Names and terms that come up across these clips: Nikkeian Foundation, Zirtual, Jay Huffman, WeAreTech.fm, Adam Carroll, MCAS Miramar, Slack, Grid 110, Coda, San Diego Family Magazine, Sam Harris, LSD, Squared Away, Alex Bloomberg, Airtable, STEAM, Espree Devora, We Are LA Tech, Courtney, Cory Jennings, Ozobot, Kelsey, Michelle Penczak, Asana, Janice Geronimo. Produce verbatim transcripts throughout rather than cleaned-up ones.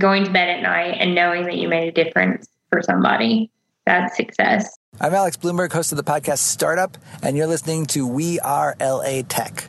going to bed at night and knowing that you made a difference for somebody. That's success. I'm Alex Bloomberg, host of the podcast Startup, and you're listening to We Are L A Tech.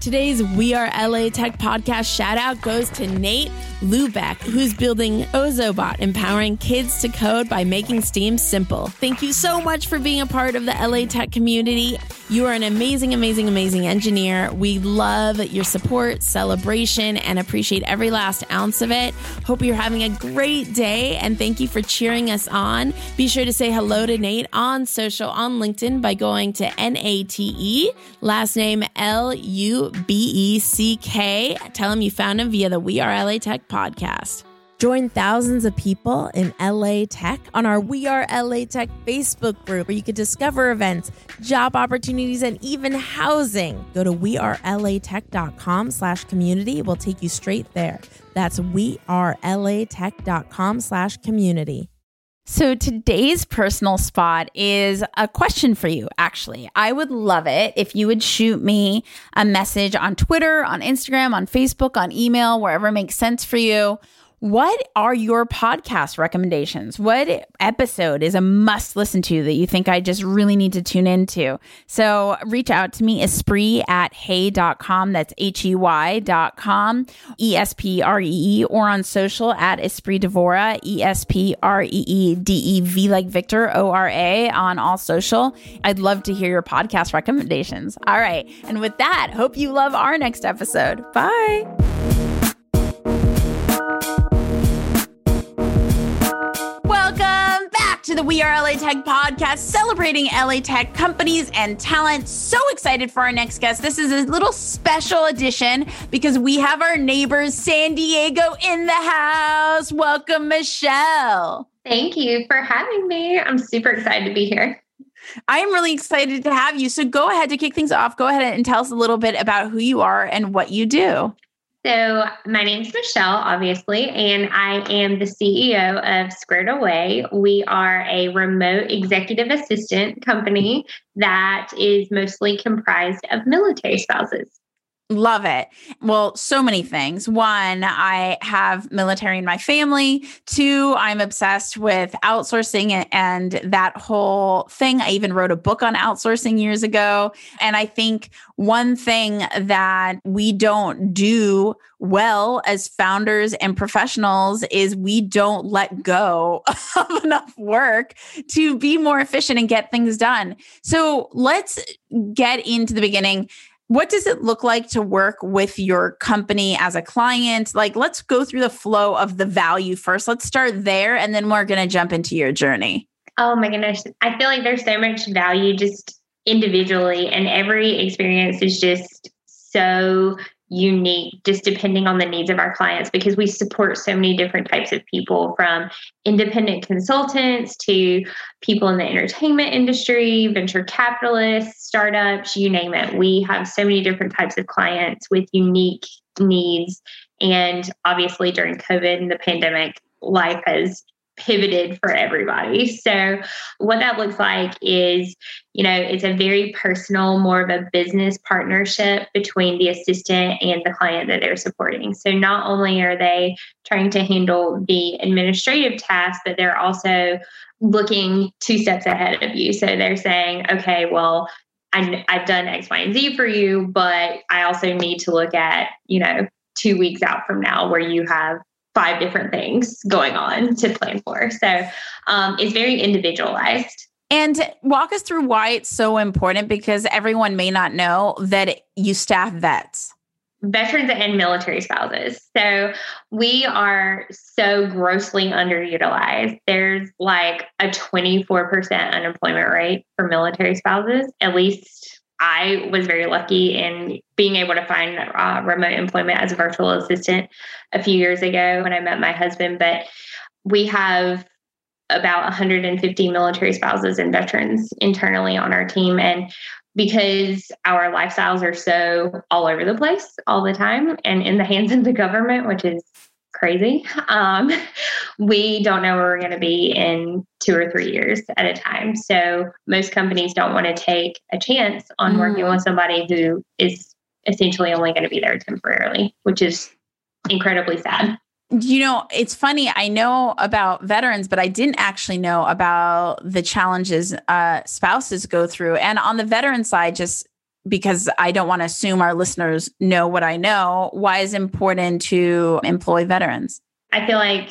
Today's We Are L A Tech podcast shout out goes to Nate Lubeck, who's building Ozobot, empowering kids to code by making STEAM simple. Thank you so much for being a part of the L A Tech community. You are an amazing, amazing, amazing engineer. We love your support, celebration, and appreciate every last ounce of it. Hope you're having a great day, and thank you for cheering us on. Be sure to say hello to Nate on social, on LinkedIn, by going to N A T E, last name L U B E C K. Tell them you found him via the We Are L A Tech podcast. Join thousands of people in L A Tech on our We Are L A Tech Facebook group, where you can discover events, job opportunities, and even housing. Go to we are l a tech dot com slash community. We'll take you straight there. That's we are l a tech dot com slash community. So today's personal spot is a question for you, actually. I would love it if you would shoot me a message on Twitter, on Instagram, on Facebook, on email, wherever makes sense for you. What are your podcast recommendations? What episode is a must listen to that you think I just really need to tune into? So reach out to me, Espree at hey dot com. That's H E Y dot com, E S P R E E, or on social at Espree Devora, E S P R E E D E V like Victor, O R A on all social. I'd love to hear your podcast recommendations. All right. And with that, hope you love our next episode. Bye. To the We Are L A Tech podcast, celebrating L A Tech companies and talent. So excited for our next guest. This is a little special edition because we have our neighbors, San Diego, in the house. Welcome, Michelle. Thank you for having me. I'm super excited to be here. I'm really excited to have you. So go ahead to kick things off. Go ahead and tell us a little bit about who you are and what you do. So my name's Michelle, obviously, and I am the C E O of Squared Away. We are a remote executive assistant company that is mostly comprised of military spouses. Love it. Well, so many things. One, I have military in my family. Two, I'm obsessed with outsourcing and that whole thing. I even wrote a book on outsourcing years ago. And I think one thing that we don't do well as founders and professionals is we don't let go of enough work to be more efficient and get things done. So let's get into the beginning. What does it look like to work with your company as a client? Like, let's go through the flow of the value first. Let's start there, and then we're going to jump into your journey. Oh my goodness. I feel like there's so much value just individually, and every experience is just so unique, just depending on the needs of our clients, because we support so many different types of people, from independent consultants to people in the entertainment industry, venture capitalists, startups, you name it. We have so many different types of clients with unique needs. And obviously during COVID and the pandemic, life has pivoted for everybody. So what that looks like is, you know, it's a very personal, more of a business partnership between the assistant and the client that they're supporting. So not only are they trying to handle the administrative tasks, but they're also looking two steps ahead of you. So they're saying, okay, well, I, I've done X, Y, and Z for you, but I also need to look at, you know, two weeks out from now where you have five different things going on to plan for. So um, it's very individualized. And walk us through why it's so important, because everyone may not know that you staff vets. Veterans and military spouses. So we are so grossly underutilized. There's like a twenty-four percent unemployment rate for military spouses. At least I was very lucky in being able to find uh, remote employment as a virtual assistant a few years ago when I met my husband. But we have about one hundred fifty military spouses and veterans internally on our team. And because our lifestyles are so all over the place all the time and in the hands of the government, which is crazy, um, we don't know where we're going to be in two or three years at a time. So most companies don't want to take a chance on mm. working with somebody who is essentially only going to be there temporarily, which is incredibly sad. You know, it's funny. I know about veterans, but I didn't actually know about the challenges uh, spouses go through. And on the veteran side, just because I don't want to assume our listeners know what I know, why is it important to employ veterans? I feel like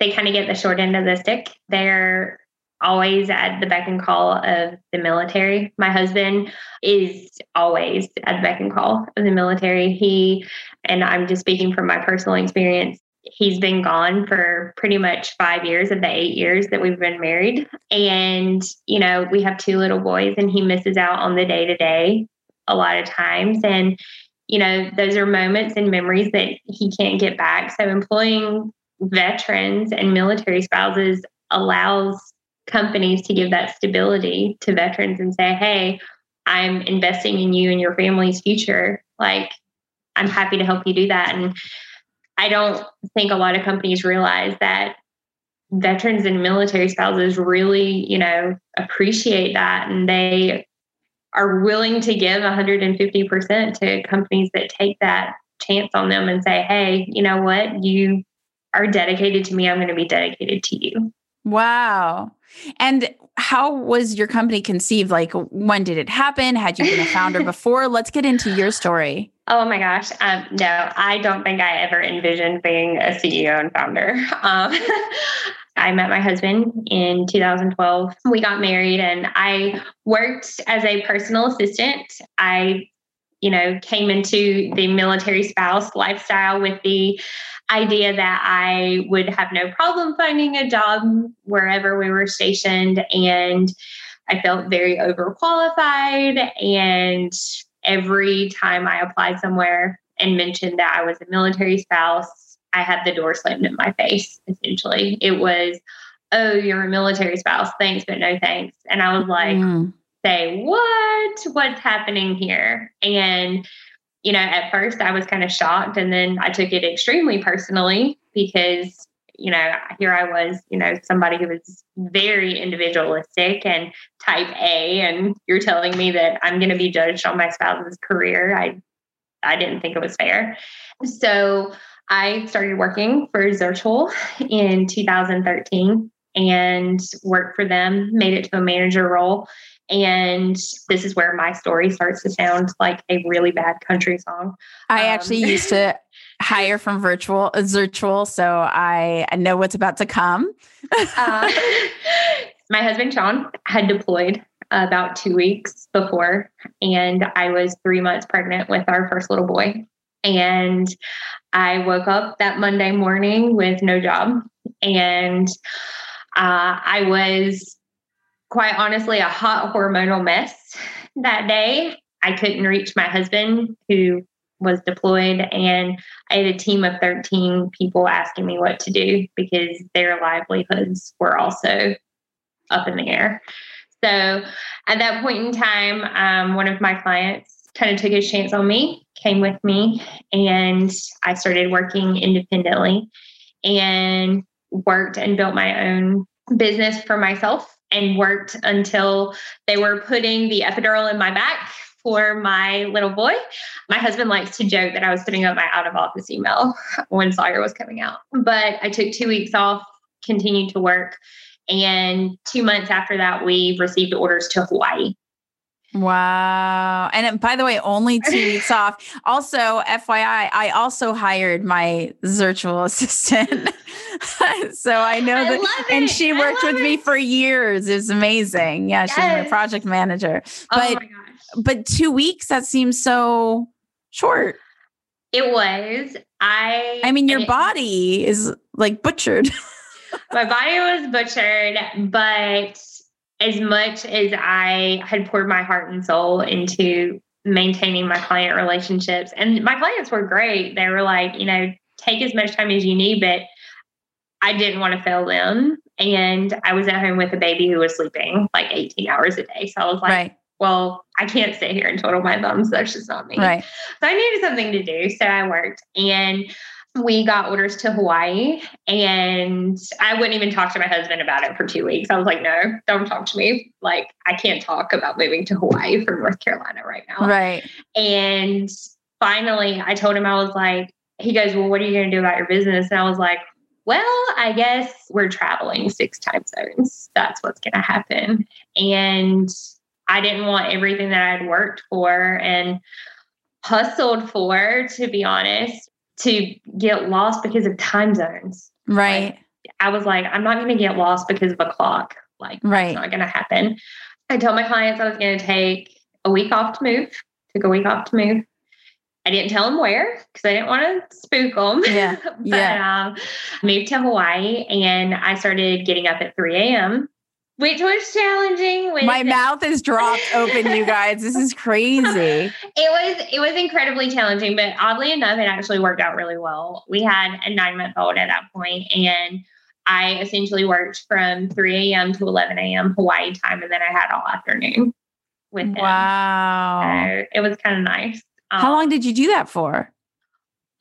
they kind of get the short end of the stick. They're always at the beck and call of the military. My husband is always at the beck and call of the military. He, and I'm just speaking from my personal experience, he's been gone for pretty much five years of the eight years that we've been married. And, you know, we have two little boys and he misses out on the day-to-day a lot of times. And, you know, those are moments and memories that he can't get back. So employing veterans and military spouses allows companies to give that stability to veterans and say, hey, I'm investing in you and your family's future. Like, I'm happy to help you do that. And I don't think a lot of companies realize that veterans and military spouses really, you know, appreciate that. And they are willing to give one hundred fifty percent to companies that take that chance on them and say, hey, you know what? You are dedicated to me. I'm going to be dedicated to you. Wow. And how was your company conceived? Like, when did it happen? Had you been a founder before? Let's get into your story. Oh my gosh. Um, no, I don't think I ever envisioned being a C E O and founder. Um, I met my husband in two thousand twelve. We got married and I worked as a personal assistant. I, you know, came into the military spouse lifestyle with the idea that I would have no problem finding a job wherever we were stationed. And I felt very overqualified. And every time I applied somewhere and mentioned that I was a military spouse, I had the door slammed in my face, essentially. It was, oh, you're a military spouse. Thanks, but no thanks. And I was like, mm. say, what? What's happening here? And you know, at first I was kind of shocked, and then I took it extremely personally because, you know, here I was, you know, somebody who was very individualistic and type A, and you're telling me that I'm going to be judged on my spouse's career. I, I didn't think it was fair. So I started working for Zirtual in two thousand thirteen and worked for them, made it to a manager role. And this is where my story starts to sound like a really bad country song. I um, actually used to hire from virtual Zirtual, so I, I know what's about to come. uh, my husband, Sean, had deployed about two weeks before, and I was three months pregnant with our first little boy. And I woke up that Monday morning with no job. And uh, I was... quite honestly, a hot hormonal mess that day. I couldn't reach my husband who was deployed, and I had a team of thirteen people asking me what to do because their livelihoods were also up in the air. So at that point in time, um, one of my clients kind of took his chance on me, came with me, and I started working independently and worked and built my own business for myself. And worked until they were putting the epidural in my back for my little boy. My husband likes to joke that I was putting up my out of office email when Sawyer was coming out. But I took two weeks off, continued to work. And two months after that, we received orders to Hawaii. Wow. And by the way, only two weeks off. Also, F Y I, I also hired my Zirtual assistant. So I know that, I and she worked with it. me for years. It's amazing. Yeah. Yes. She's my project manager, but, oh my gosh. but two weeks, that seems so short. It was, I, I mean, your it, body is like butchered. My body was butchered, but as much as I had poured my heart and soul into maintaining my client relationships, and my clients were great. They were like, you know, take as much time as you need, but I didn't want to fail them. And I was at home with a baby who was sleeping like eighteen hours a day. So I was like, right. well, I can't sit here and twiddle my thumbs. That's just not me. Right. So I needed something to do. So I worked, and we got orders to Hawaii, and I wouldn't even talk to my husband about it for two weeks. I was like, no, don't talk to me. Like, I can't talk about moving to Hawaii from North Carolina right now. Right. And finally I told him, I was like, he goes, well, what are you going to do about your business? And I was like, well, I guess we're traveling six time zones. That's what's going to happen. And I didn't want everything that I'd worked for and hustled for, to be honest, to get lost because of time zones. Right. Like, I was like, I'm not going to get lost because of a clock. Like, right. It's not going to happen. I told my clients I was going to take a week off to move. Took a week off to move. I didn't tell them where because I didn't want to spook them. Yeah. but yeah. Um, moved to Hawaii, and I started getting up at three a.m., which was challenging. When my mouth is dropped open, you guys. This is crazy. It was it was incredibly challenging, but oddly enough, it actually worked out really well. We had a nine-month-old at that point, and I essentially worked from three a.m. to eleven a.m. Hawaii time, and then I had all afternoon with him. Wow. So it was kind of nice. Um, How long did you do that for?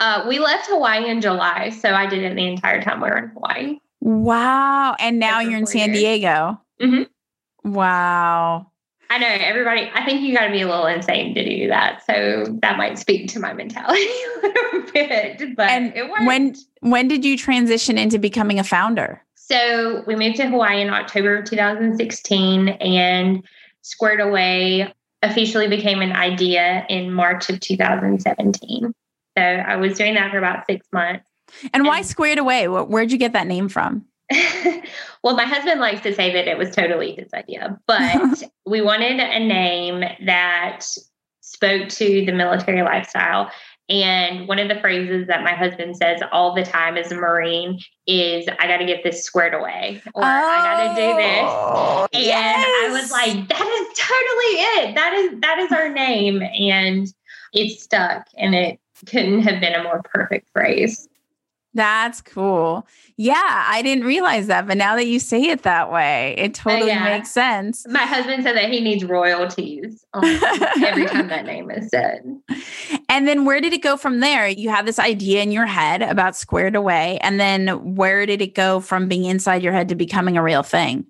Uh, we left Hawaii in July, so I did it the entire time we were in Hawaii. Wow. And now you're in San Diego. Mm-hmm. Wow. I know, everybody, I think you got to be a little insane to do that. So that might speak to my mentality a little bit, but and it worked. When, when did you transition into becoming a founder? So we moved to Hawaii in October of two thousand sixteen, and Squared Away officially became an idea in March of two thousand seventeen. So I was doing that for about six months. And, and why Squared Away? Where'd you get that name from? Well, my husband likes to say that it was totally his idea, but we wanted a name that spoke to the military lifestyle. And one of the phrases that my husband says all the time as a Marine is, I got to get this squared away, or oh, I got to do this. Yes. And I was like, that is totally it. That is, that is our name. And it stuck, and it couldn't have been a more perfect phrase. That's cool. Yeah, I didn't realize that, but now that you say it that way, it totally yeah. makes sense. My husband said that he needs royalties um, every time that name is said. And then where did it go from there? You had this idea in your head about Squared Away, and then where did it go from being inside your head to becoming a real thing?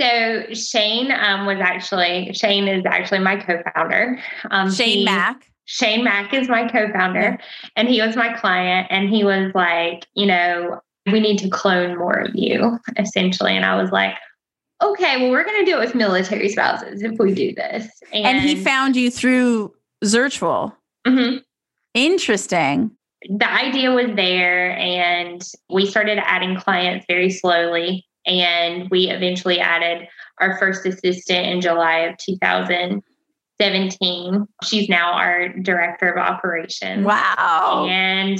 So Shane um, was actually, Shane is actually my co-founder. Um, Shane he, Mack. Shane Mack is my co-founder, and he was my client, and he was like, you know, we need to clone more of you, essentially. And I was like, okay, well, we're going to do it with military spouses if we do this. And, and he found you through Zirtual. Mm-hmm. Interesting. The idea was there, and we started adding clients very slowly, and we eventually added our first assistant in July of two thousand seventeen. She's now our director of operations. Wow. And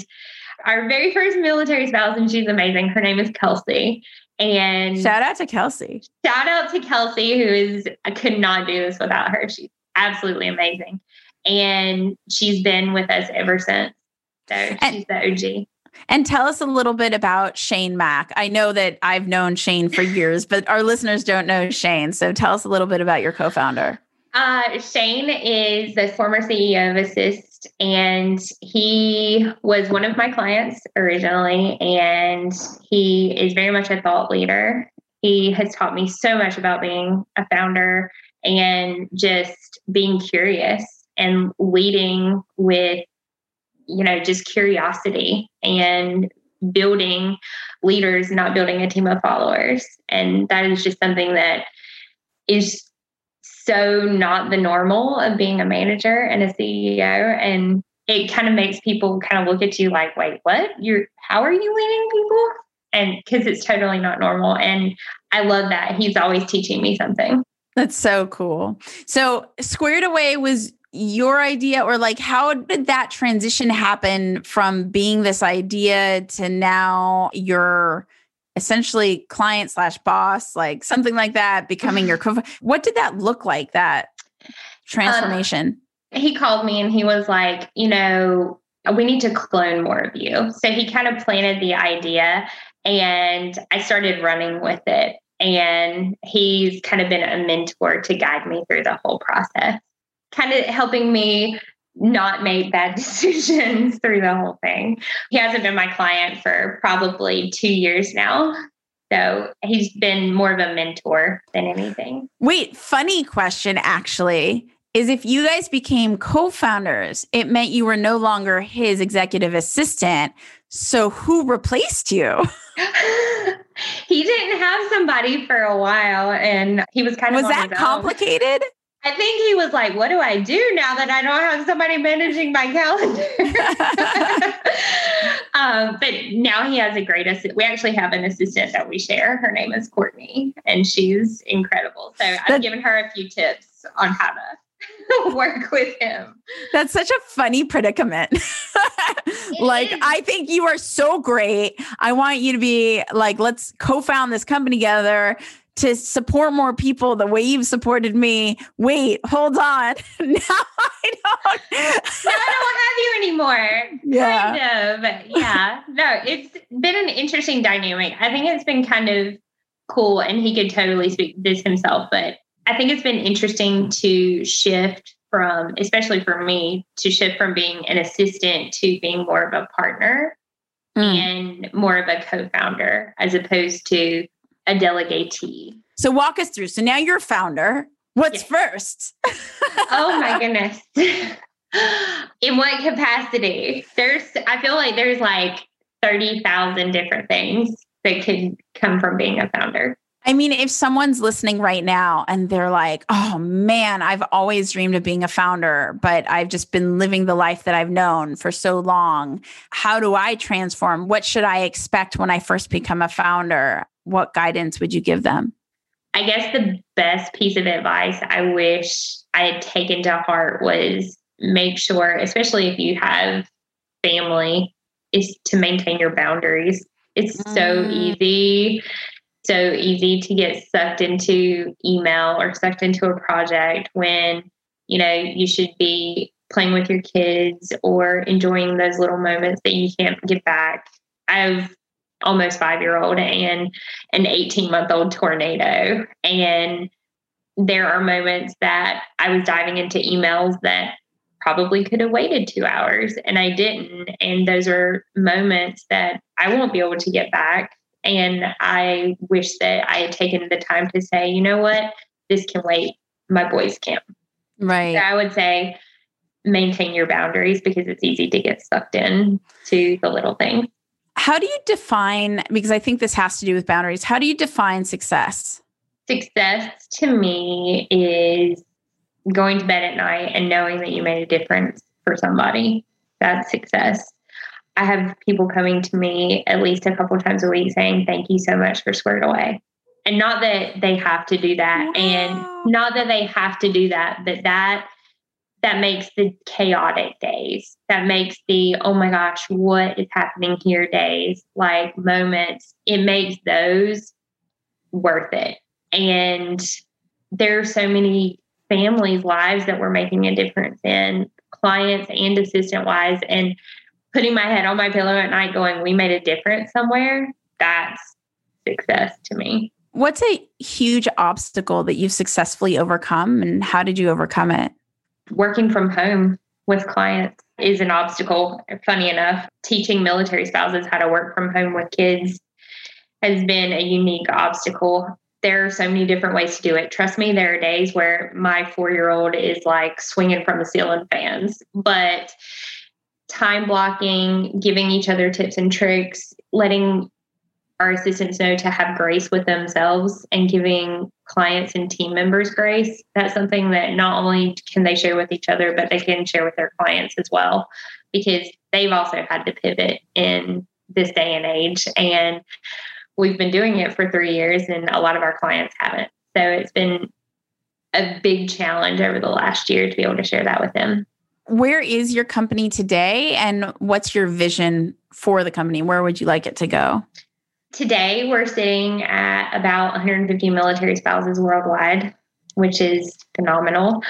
our very first military spouse, and she's amazing. Her name is Kelsey. And shout out to Kelsey. Shout out to Kelsey, who is, I could not do this without her. She's absolutely amazing. And she's been with us ever since. So and, she's the O G. And tell us a little bit about Shane Mack. I know that I've known Shane for years, but our listeners don't know Shane. So tell us a little bit about your co-founder. Uh, Shane is the former C E O of Assist, and he was one of my clients originally, and he is very much a thought leader. He has taught me so much about being a founder and just being curious and leading with, you know, just curiosity and building leaders, not building a team of followers. And that is just something that is so not the normal of being a manager and a C E O. And it kind of makes people kind of look at you like, wait, what? You're, how are you leading people? And because it's totally not normal. And I love that. He's always teaching me something. That's so cool. So Squared Away was your idea, or like, how did that transition happen from being this idea to now your essentially client slash boss, like something like that, becoming your co- what did that look like, that transformation? Um, he called me and he was like, you know, we need to clone more of you. So he kind of planted the idea and I started running with it. And he's kind of been a mentor to guide me through the whole process, kind of helping me not make bad decisions through the whole thing. He hasn't been my client for probably two years now. So he's been more of a mentor than anything. Wait, funny question, actually, is if you guys became co-founders, it meant you were no longer his executive assistant. So who replaced you? He didn't have somebody for a while, and he was kind of was that complicated? I think he was like, what do I do now that I don't have somebody managing my calendar? um, but now he has a great assistant. We actually have an assistant that we share. Her name is Courtney, and she's incredible. So I've that, given her a few tips on how to work with him. That's such a funny predicament. Like, I think you are so great. I want you to be like, let's co-found this company together to support more people the way you've supported me. Wait, hold on. Now I don't. Now I don't have you anymore. Yeah. Kind of. Yeah. No, it's been an interesting dynamic. I think it's been kind of cool, and he could totally speak this himself, but I think it's been interesting to shift from, especially for me, to shift from being an assistant to being more of a partner mm. and more of a co-founder as opposed to a delegatee. So walk us through. So now you're founder. What's yes. first? Oh my goodness. In what capacity? There's, I feel like there's like thirty thousand different things that could come from being a founder. I mean, if someone's listening right now and they're like, oh man, I've always dreamed of being a founder, but I've just been living the life that I've known for so long. How do I transform? What should I expect when I first become a founder? What guidance would you give them? I guess the best piece of advice I wish I had taken to heart was make sure, especially if you have family, is to maintain your boundaries. It's mm. so easy, so easy to get sucked into email or sucked into a project when, you know, you should be playing with your kids or enjoying those little moments that you can't get back. I've almost five-year-old and an eighteen-month-old tornado. And there are moments that I was diving into emails that probably could have waited two hours and I didn't. And those are moments that I won't be able to get back. And I wish that I had taken the time to say, you know what, this can wait. My boys can't. Right. So I would say maintain your boundaries because it's easy to get sucked in to the little things. How do you define, because I think this has to do with boundaries, how do you define success? Success to me is going to bed at night and knowing that you made a difference for somebody. That's success. I have people coming to me at least a couple of times a week saying, thank you so much for Squared Away. And not that they have to do that. No. And not that they have to do that, but that That makes the chaotic days. That makes the, oh my gosh, what is happening here days, like moments. It makes those worth it. And there are so many families' lives that we're making a difference in, clients and assistant-wise, and putting my head on my pillow at night going, we made a difference somewhere. That's success to me. What's a huge obstacle that you've successfully overcome, and how did you overcome it? Working from home with clients is an obstacle. Funny enough, teaching military spouses how to work from home with kids has been a unique obstacle. There are so many different ways to do it. Trust me, there are days where my four-year-old is like swinging from the ceiling fans, but time blocking, giving each other tips and tricks, letting our assistants know to have grace with themselves and giving clients and team members grace. That's something that not only can they share with each other, but they can share with their clients as well, because they've also had to pivot in this day and age. And we've been doing it for three years and a lot of our clients haven't. So it's been a big challenge over the last year to be able to share that with them. Where is your company today and what's your vision for the company? Where would you like it to go? Today, we're sitting at about one hundred fifty military spouses worldwide, which is phenomenal.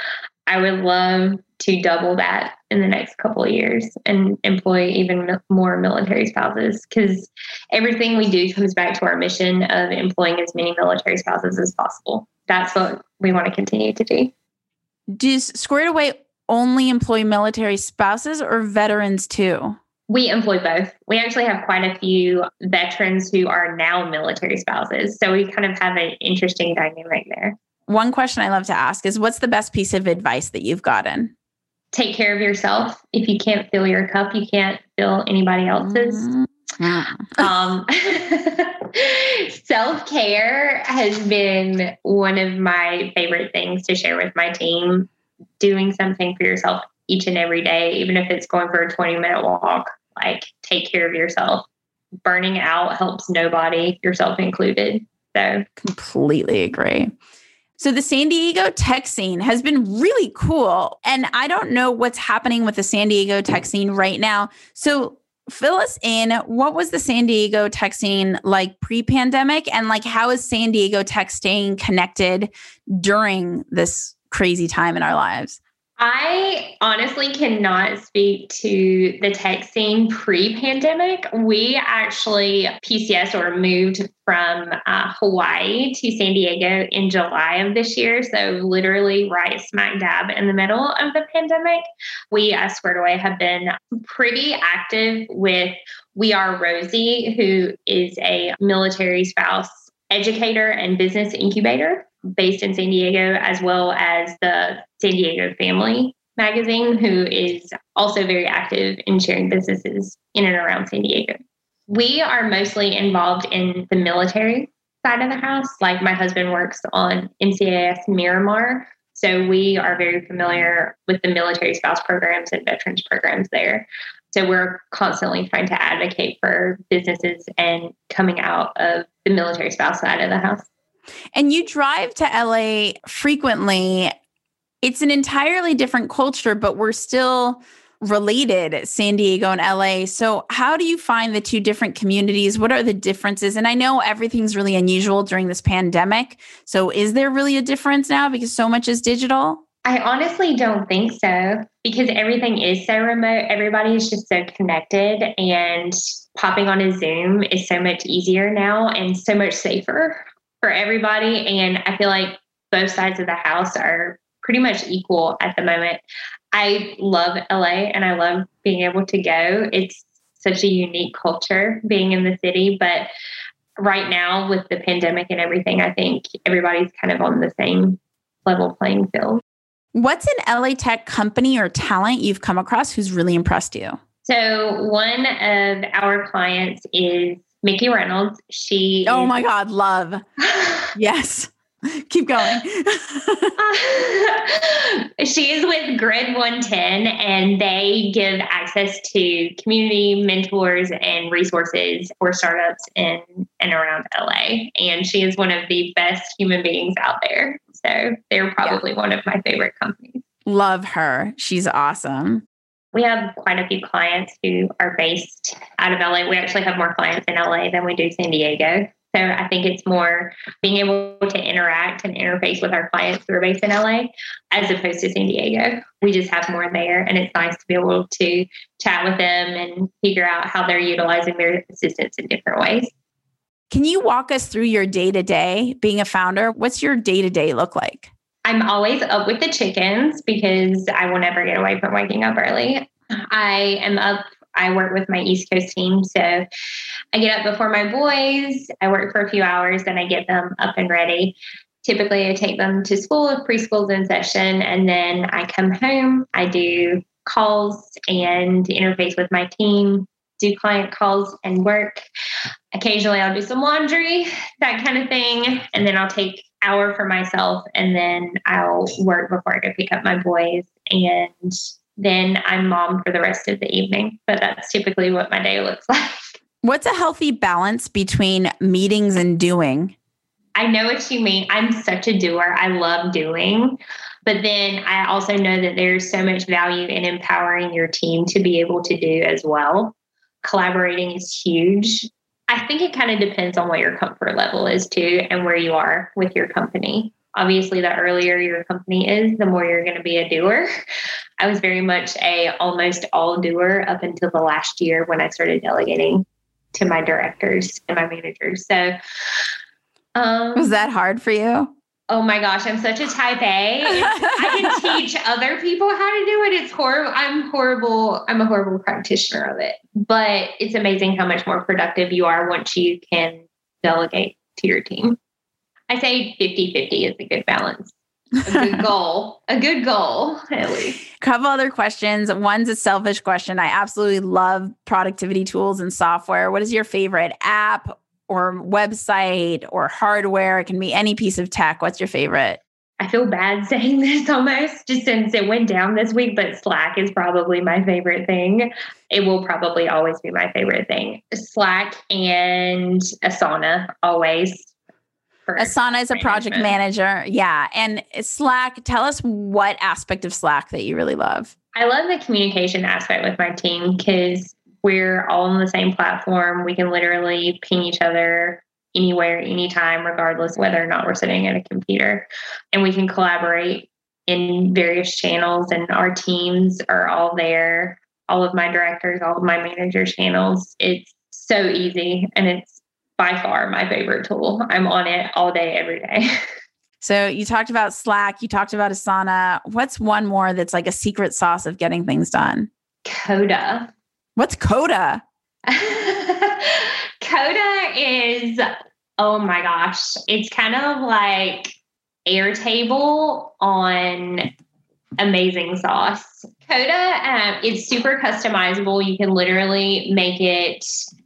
I would love to double that in the next couple of years and employ even more military spouses, because everything we do comes back to our mission of employing as many military spouses as possible. That's what we want to continue to do. Does Squared Away only employ military spouses or veterans too? We employ both. We actually have quite a few veterans who are now military spouses. So we kind of have an interesting dynamic there. One question I love to ask is, what's the best piece of advice that you've gotten? Take care of yourself. If you can't fill your cup, you can't fill anybody else's. Mm-hmm. Um, self-care has been one of my favorite things to share with my team. Doing something for yourself each and every day, even if it's going for a twenty minute walk, like take care of yourself. Burning out helps nobody, yourself included. So completely agree. So the San Diego tech scene has been really cool. And I don't know what's happening with the San Diego tech scene right now. So fill us in. What was the San Diego tech scene like pre-pandemic? And like, how is San Diego tech staying connected during this crazy time in our lives? I honestly cannot speak to the tech scene pre-pandemic. We actually P C S or moved from uh, Hawaii to San Diego in July of this year. So literally right smack dab in the middle of the pandemic. We at Squared Away have been pretty active with We Are Rosie, who is a military spouse educator and business incubator based in San Diego, as well as the San Diego Family Magazine, who is also very active in sharing businesses in and around San Diego. We are mostly involved in the military side of the house. Like my husband works on M C A S Miramar, so we are very familiar with the military spouse programs and veterans programs there. So we're constantly trying to advocate for businesses and coming out of the military spouse side of the house. And you drive to L A frequently. It's an entirely different culture, but we're still related, San Diego and L A. So how do you find the two different communities? What are the differences? And I know everything's really unusual during this pandemic. So is there really a difference now because so much is digital? I honestly don't think so, because everything is so remote. Everybody is just so connected, and popping on a Zoom is so much easier now and so much safer for everybody. And I feel like both sides of the house are pretty much equal at the moment. I love L A and I love being able to go. It's such a unique culture being in the city, but right now with the pandemic and everything, I think everybody's kind of on the same level playing field. What's an L A Tech company or talent you've come across who's really impressed you? So one of our clients is Mickey Reynolds. She Oh my God, love. Yes. Keep going. She is with Grid one ten, and they give access to community mentors and resources for startups in and around L A. And she is one of the best human beings out there. So they're probably yeah. one of my favorite companies. Love her. She's awesome. We have quite a few clients who are based out of L A. We actually have more clients in L A than we do San Diego. So I think it's more being able to interact and interface with our clients who are based in L A as opposed to San Diego. We just have more there, and it's nice to be able to chat with them and figure out how they're utilizing their assistance in different ways. Can you walk us through your day-to-day being a founder? What's your day-to-day look like? I'm always up with the chickens because I will never get away from waking up early. I am up. I work with my East Coast team. So I get up before my boys. I work for a few hours, then I get them up and ready. Typically, I take them to school if preschool's in session, and then I come home. I do calls and interface with my team, do client calls and work. Occasionally I'll do some laundry, that kind of thing. And then I'll take an hour for myself, and then I'll work before I go pick up my boys. And then I'm mom for the rest of the evening. But that's typically what my day looks like. What's a healthy balance between meetings and doing? I know what you mean. I'm such a doer. I love doing. But then I also know that there's so much value in empowering your team to be able to do as well. Collaborating is huge. I think it kind of depends on what your comfort level is too, and where you are with your company. Obviously, the earlier your company is, the more you're going to be a doer. I was very much a almost all doer up until the last year when I started delegating to my directors and my managers. So um, was that hard for you? Oh my gosh, I'm such a type A. I can teach other people how to do it. It's horrible. I'm horrible. I'm a horrible practitioner of it. But it's amazing how much more productive you are once you can delegate to your team. I say fifty-fifty is a good balance. A good goal. A good goal, at least. A couple other questions. One's a selfish question. I absolutely love productivity tools and software. What is your favorite app or website or hardware? It can be any piece of tech. What's your favorite? I feel bad saying this almost just since it went down this week, but Slack is probably my favorite thing. It will probably always be my favorite thing. Slack and Asana always. Asana is a project manager. Yeah. And Slack, tell us what aspect of Slack that you really love. I love the communication aspect with my team because we're all on the same platform. We can literally ping each other anywhere, anytime, regardless whether or not we're sitting at a computer. And we can collaborate in various channels, and our teams are all there. All of my directors, all of my managers' channels. It's so easy, and it's by far my favorite tool. I'm on it all day, every day. So you talked about Slack, you talked about Asana. What's one more that's like a secret sauce of getting things done? Coda. What's Coda? Coda is, oh my gosh, it's kind of like Airtable on amazing sauce. Coda, um, it's super customizable. You can literally make it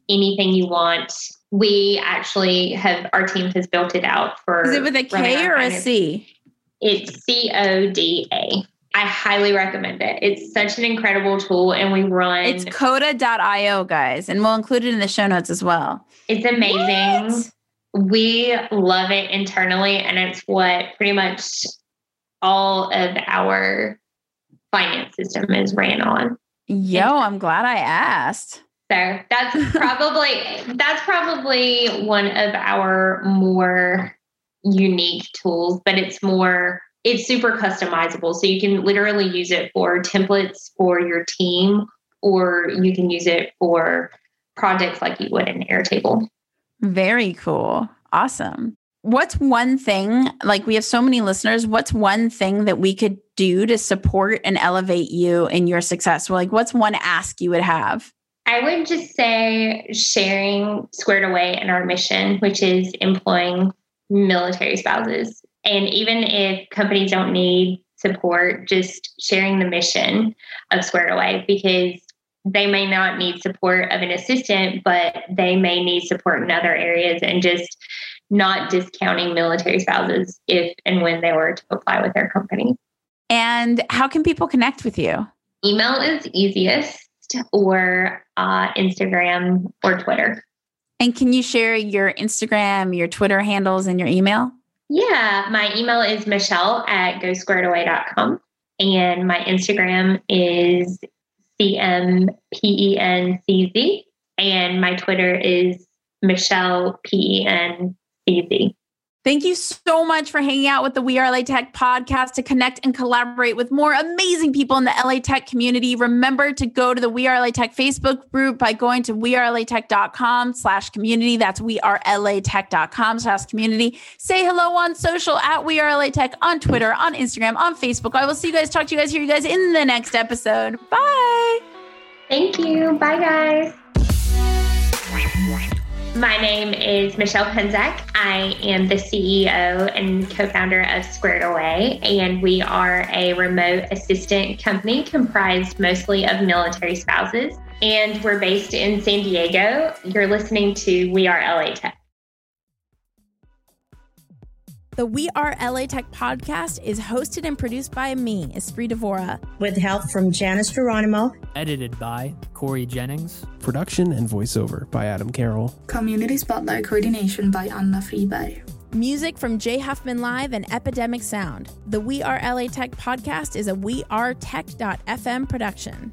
anything you want. We actually have, our team has built it out for... Is it with a K or a C? It's C O D A. I highly recommend it. It's such an incredible tool, and we run... It's coda dot io, guys, and we'll include it in the show notes as well. It's amazing. What? We love it internally, and it's what pretty much all of our finance system is ran on. Yo, I'm glad I asked. So that's probably that's probably one of our more unique tools, but it's more, it's super customizable. So you can literally use it for templates for your team, or you can use it for projects like you would in Airtable. Very cool. Awesome. What's one thing, like we have so many listeners, what's one thing that we could do to support and elevate you in your success? Well, like what's one ask you would have? I would just say sharing Squared Away and our mission, which is employing military spouses. And even if companies don't need support, just sharing the mission of Squared Away, because they may not need support of an assistant, but they may need support in other areas, and just not discounting military spouses if and when they were to apply with their company. And how can people connect with you? Email is easiest. Or uh, Instagram or Twitter. And can you share your Instagram, your Twitter handles, and your email? Yeah, my email is Michelle at go squared away dot com. And my Instagram is C M P E N C Z. And my Twitter is Michelle P E N C Z. Thank you so much for hanging out with the We Are L A Tech podcast to connect and collaborate with more amazing people in the L A Tech community. Remember to go to the We Are L A Tech Facebook group by going to we are L A tech dot com slash community. That's we are L A tech dot com slash community. Say hello on social at We Are L A Tech on Twitter, on Instagram, on Facebook. I will see you guys, talk to you guys, hear you guys in the next episode. Bye. Thank you. Bye, guys. My name is Michelle Penczak. I am the C E O and co-founder of Squared Away, and we are a remote assistant company comprised mostly of military spouses, and we're based in San Diego. You're listening to We Are L A Tech. The We Are L A Tech podcast is hosted and produced by me, Espree Devora, with help from Janice Geronimo, edited by Cory Jennings, production and voiceover by Adam Carroll, community spotlight coordination by Anna Friberg, music from Jay Huffman Live and Epidemic Sound. The We Are L A Tech podcast is a We Are Tech dot F M production.